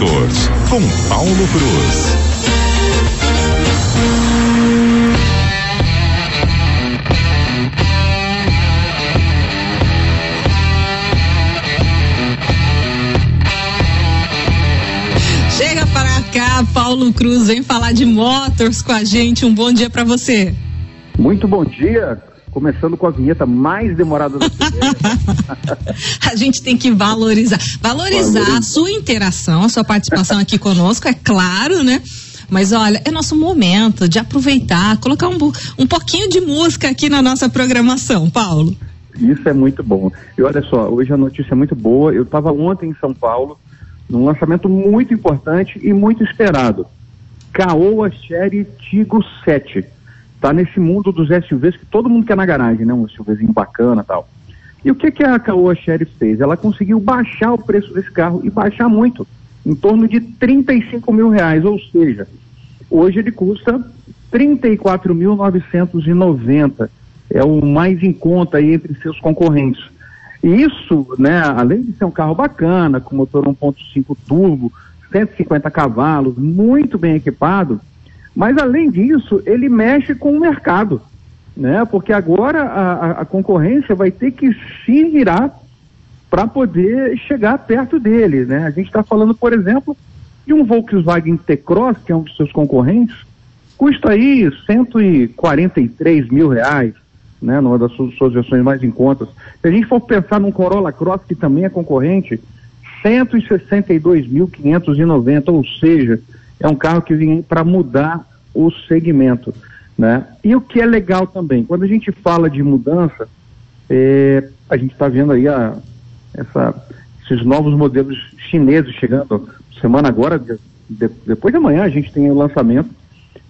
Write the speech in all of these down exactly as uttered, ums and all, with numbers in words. Motors, com Paulo Cruz. Chega para cá, Paulo Cruz, vem falar de motors com a gente. Um bom dia para você. Muito bom dia. Começando com a vinheta mais demorada da A gente tem que valorizar. Valorizar Valoriza. a sua interação, a sua participação aqui conosco, é claro, né? Mas olha, é nosso momento de aproveitar, colocar um, um pouquinho de música aqui na nossa programação, Paulo. Isso é muito bom. E olha só, hoje a notícia é muito boa. Eu estava ontem em São Paulo, num lançamento muito importante e muito esperado. C A O A Chery Tiggo sete. Tá nesse mundo dos S U Vs que todo mundo quer na garagem, né? Um SUVzinho bacana e tal. E o que, que a C A O A Chery fez? Ela conseguiu baixar o preço desse carro, e baixar muito, em torno de trinta e cinco mil reais, ou seja, hoje ele custa trinta e quatro mil novecentos e noventa, é o mais em conta aí entre seus concorrentes. E isso, né, além de ser um carro bacana, com motor um ponto cinco turbo, cento e cinquenta cavalos, muito bem equipado, mas, além disso, ele mexe com o mercado, né? Porque agora a, a concorrência vai ter que se virar para poder chegar perto dele, né? A gente está falando, por exemplo, de um Volkswagen T-Cross, que é um dos seus concorrentes, custa aí cento e quarenta e três mil reais, né? Numa das suas, suas versões mais em contas. Se a gente for pensar num Corolla Cross, que também é concorrente, cento e sessenta e dois mil quinhentos e noventa, ou seja, é um carro que vem para mudar o segmento, né? E o que é legal também, quando a gente fala de mudança, é, a gente está vendo aí a, essa, esses novos modelos chineses chegando, semana agora, de, de, depois de amanhã a gente tem o lançamento,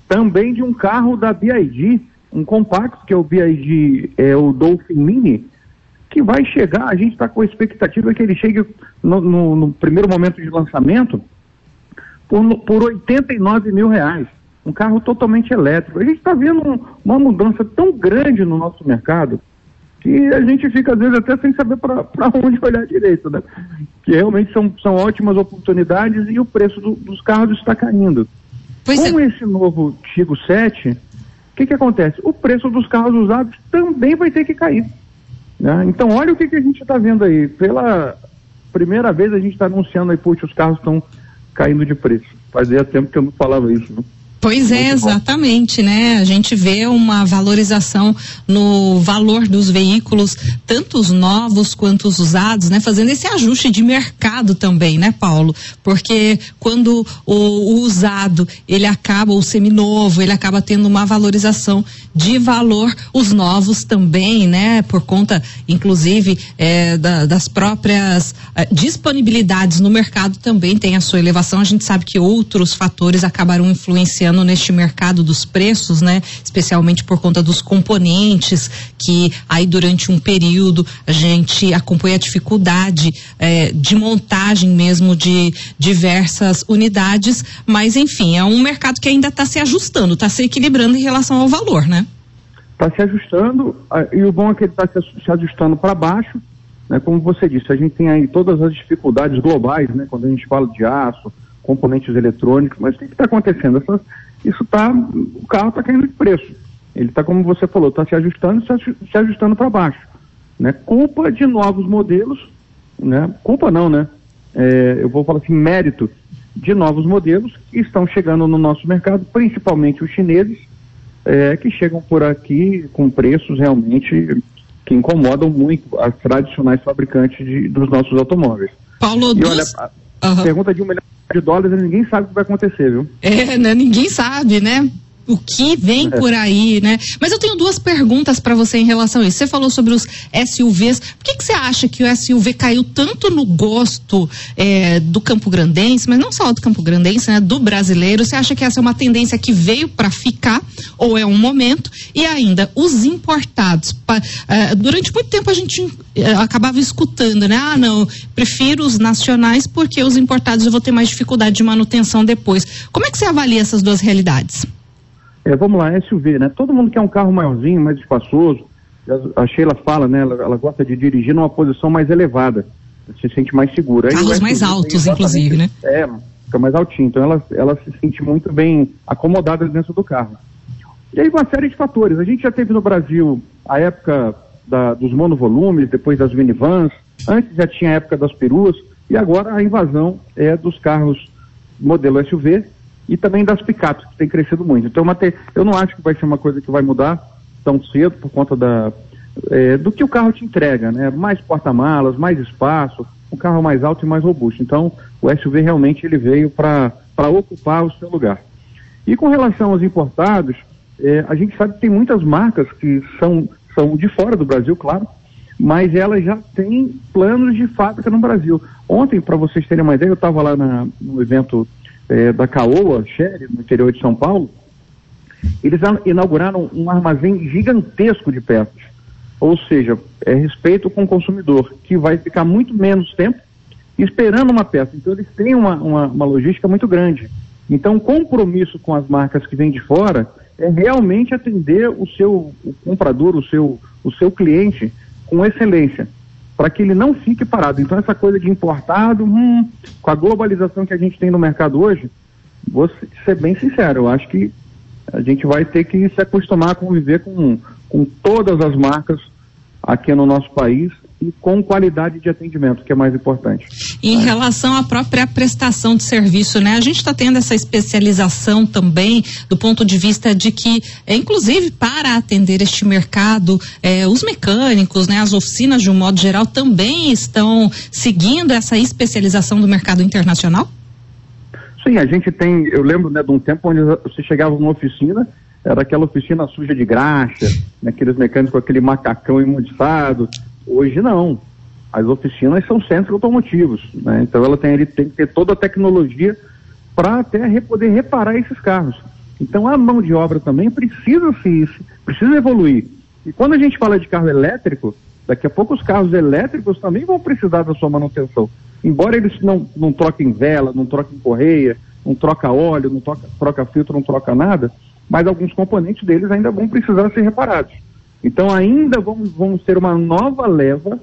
também de um carro da B Y D, um compacto, que é o B Y D, é o Dolphin Mini, que vai chegar, a gente está com a expectativa que ele chegue no, no, no primeiro momento de lançamento, por, por oitenta e nove mil reais, um carro totalmente elétrico. A gente está vendo um, uma mudança tão grande no nosso mercado que a gente fica, às vezes, até sem saber para onde olhar direito, né? Que realmente são, são ótimas oportunidades, e o preço do, dos carros está caindo. Pois Com é. esse novo Tiggo sete, o que, que acontece? O preço dos carros usados também vai ter que cair, né? Então, olha o que, que a gente está vendo aí. Pela primeira vez a gente está anunciando aí, poxa, os carros estão caindo de preço. Fazia tempo que eu não falava isso, né? Pois é, exatamente, né? A gente vê uma valorização no valor dos veículos, tanto os novos quanto os usados, né? Fazendo esse ajuste de mercado também, né, Paulo? Porque quando o, o usado, ele acaba, o seminovo, ele acaba tendo uma valorização de valor, os novos também, né? Por conta, inclusive, é, da, das próprias é, disponibilidades no mercado também tem a sua elevação. A gente sabe que outros fatores acabaram influenciando neste mercado dos preços, né? Especialmente por conta dos componentes, que aí durante um período a gente acompanha a dificuldade eh, de montagem mesmo de diversas unidades, mas enfim, é um mercado que ainda está se ajustando, está se equilibrando em relação ao valor, né? Está se ajustando, e o bom é que ele está se ajustando para baixo, né? Como você disse, a gente tem aí todas as dificuldades globais, né? Quando a gente fala de aço, componentes eletrônicos, mas o que está acontecendo? Essa, isso tá, o carro está caindo de preço. Ele está, como você falou, está se ajustando, se ajustando para baixo, né? Culpa de novos modelos, né? Culpa não, né? É, eu vou falar assim, mérito de novos modelos que estão chegando no nosso mercado, principalmente os chineses, é, que chegam por aqui com preços realmente que incomodam muito as tradicionais fabricantes de, dos nossos automóveis. Paulo, e olha, a uhum. pergunta de um milhão de dólares, ninguém sabe o que vai acontecer, viu? É, né? Ninguém sabe, né? O que vem é. por aí, né? Mas eu tenho duas perguntas para você em relação a isso. Você falou sobre os S U Vs. Por que que você acha que o S U V caiu tanto no gosto é, do campograndense, mas não só do campograndense, né? Do brasileiro? Você acha que essa é uma tendência que veio para ficar, ou é um momento? E ainda, os importados. Pa, é, durante muito tempo a gente é, acabava escutando, né? Ah, não, prefiro os nacionais porque os importados eu vou ter mais dificuldade de manutenção depois. Como é que você avalia essas duas realidades? É, vamos lá, S U V, né? Todo mundo quer um carro maiorzinho, mais espaçoso. A Sheila fala, né? Ela, ela gosta de dirigir numa posição mais elevada. Se sente mais segura. Carros mais altos, inclusive, né? É, fica mais altinho, então ela, ela se sente muito bem acomodada dentro do carro. E aí uma série de fatores. A gente já teve no Brasil a época da, dos monovolumes, depois das minivans, antes já tinha a época das perus, e agora a invasão é dos carros modelo S U V e também das picapes, que tem crescido muito. Então eu não acho que vai ser uma coisa que vai mudar tão cedo por conta da, é, do que o carro te entrega, né? Mais porta-malas, mais espaço, um carro mais alto e mais robusto. Então o S U V realmente ele veio para ocupar o seu lugar. E com relação aos importados, é, a gente sabe que tem muitas marcas que são, são de fora do Brasil, claro, mas elas já têm planos de fábrica no Brasil. Ontem, para vocês terem uma ideia, eu estava lá na, no evento é, da C A O A Chery, no interior de São Paulo. Eles inauguraram um armazém gigantesco de peças, ou seja, é respeito com o consumidor, que vai ficar muito menos tempo esperando uma peça. Então eles têm uma, uma, uma logística muito grande. Então o compromisso com as marcas que vêm de fora é realmente atender o seu o comprador, o seu, o seu cliente, com excelência, para que ele não fique parado. Então essa coisa de importado, hum, com a globalização que a gente tem no mercado hoje, vou ser bem sincero, eu acho que a gente vai ter que se acostumar a conviver com, com todas as marcas aqui no nosso país e com qualidade de atendimento, que é mais importante. Em relação à própria prestação de serviço, né? A gente está tendo essa especialização também do ponto de vista de que, é, inclusive, para atender este mercado, é, os mecânicos, né? As oficinas, de um modo geral, também estão seguindo essa especialização do mercado internacional? Sim, a gente tem, eu lembro, né, de um tempo onde você chegava numa oficina, era aquela oficina suja de graxa, né? Aqueles mecânicos com aquele macacão imundizado. Hoje não, as oficinas são centros automotivos, né? Então ela tem, ele tem que ter toda a tecnologia para até poder reparar esses carros. Então a mão de obra também precisa, se, precisa evoluir. E quando a gente fala de carro elétrico, daqui a pouco os carros elétricos também vão precisar da sua manutenção. Embora eles não, não troquem vela, não troquem correia, não troca óleo, não troca, troca filtro, não troca nada, mas alguns componentes deles ainda vão precisar ser reparados. Então ainda vamos, vamos ter uma nova leva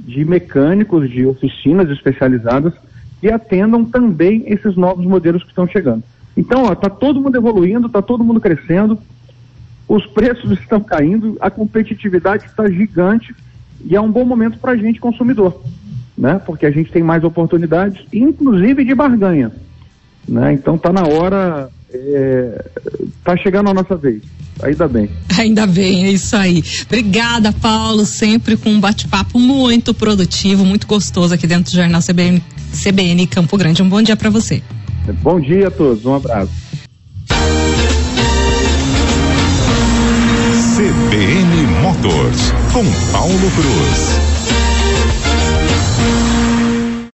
de mecânicos, de oficinas especializadas que atendam também esses novos modelos que estão chegando. Então está todo mundo evoluindo, está todo mundo crescendo, os preços estão caindo, a competitividade está gigante e é um bom momento para a gente consumidor, né? Porque a gente tem mais oportunidades, inclusive de barganha, né? Então está na hora, está é, chegando a nossa vez. Ainda bem. Ainda bem, é isso aí. Obrigada, Paulo, sempre com um bate-papo muito produtivo, muito gostoso aqui dentro do Jornal C B N, C B N Campo Grande. Um bom dia para você. Bom dia a todos, um abraço. C B N Motors, com Paulo Cruz.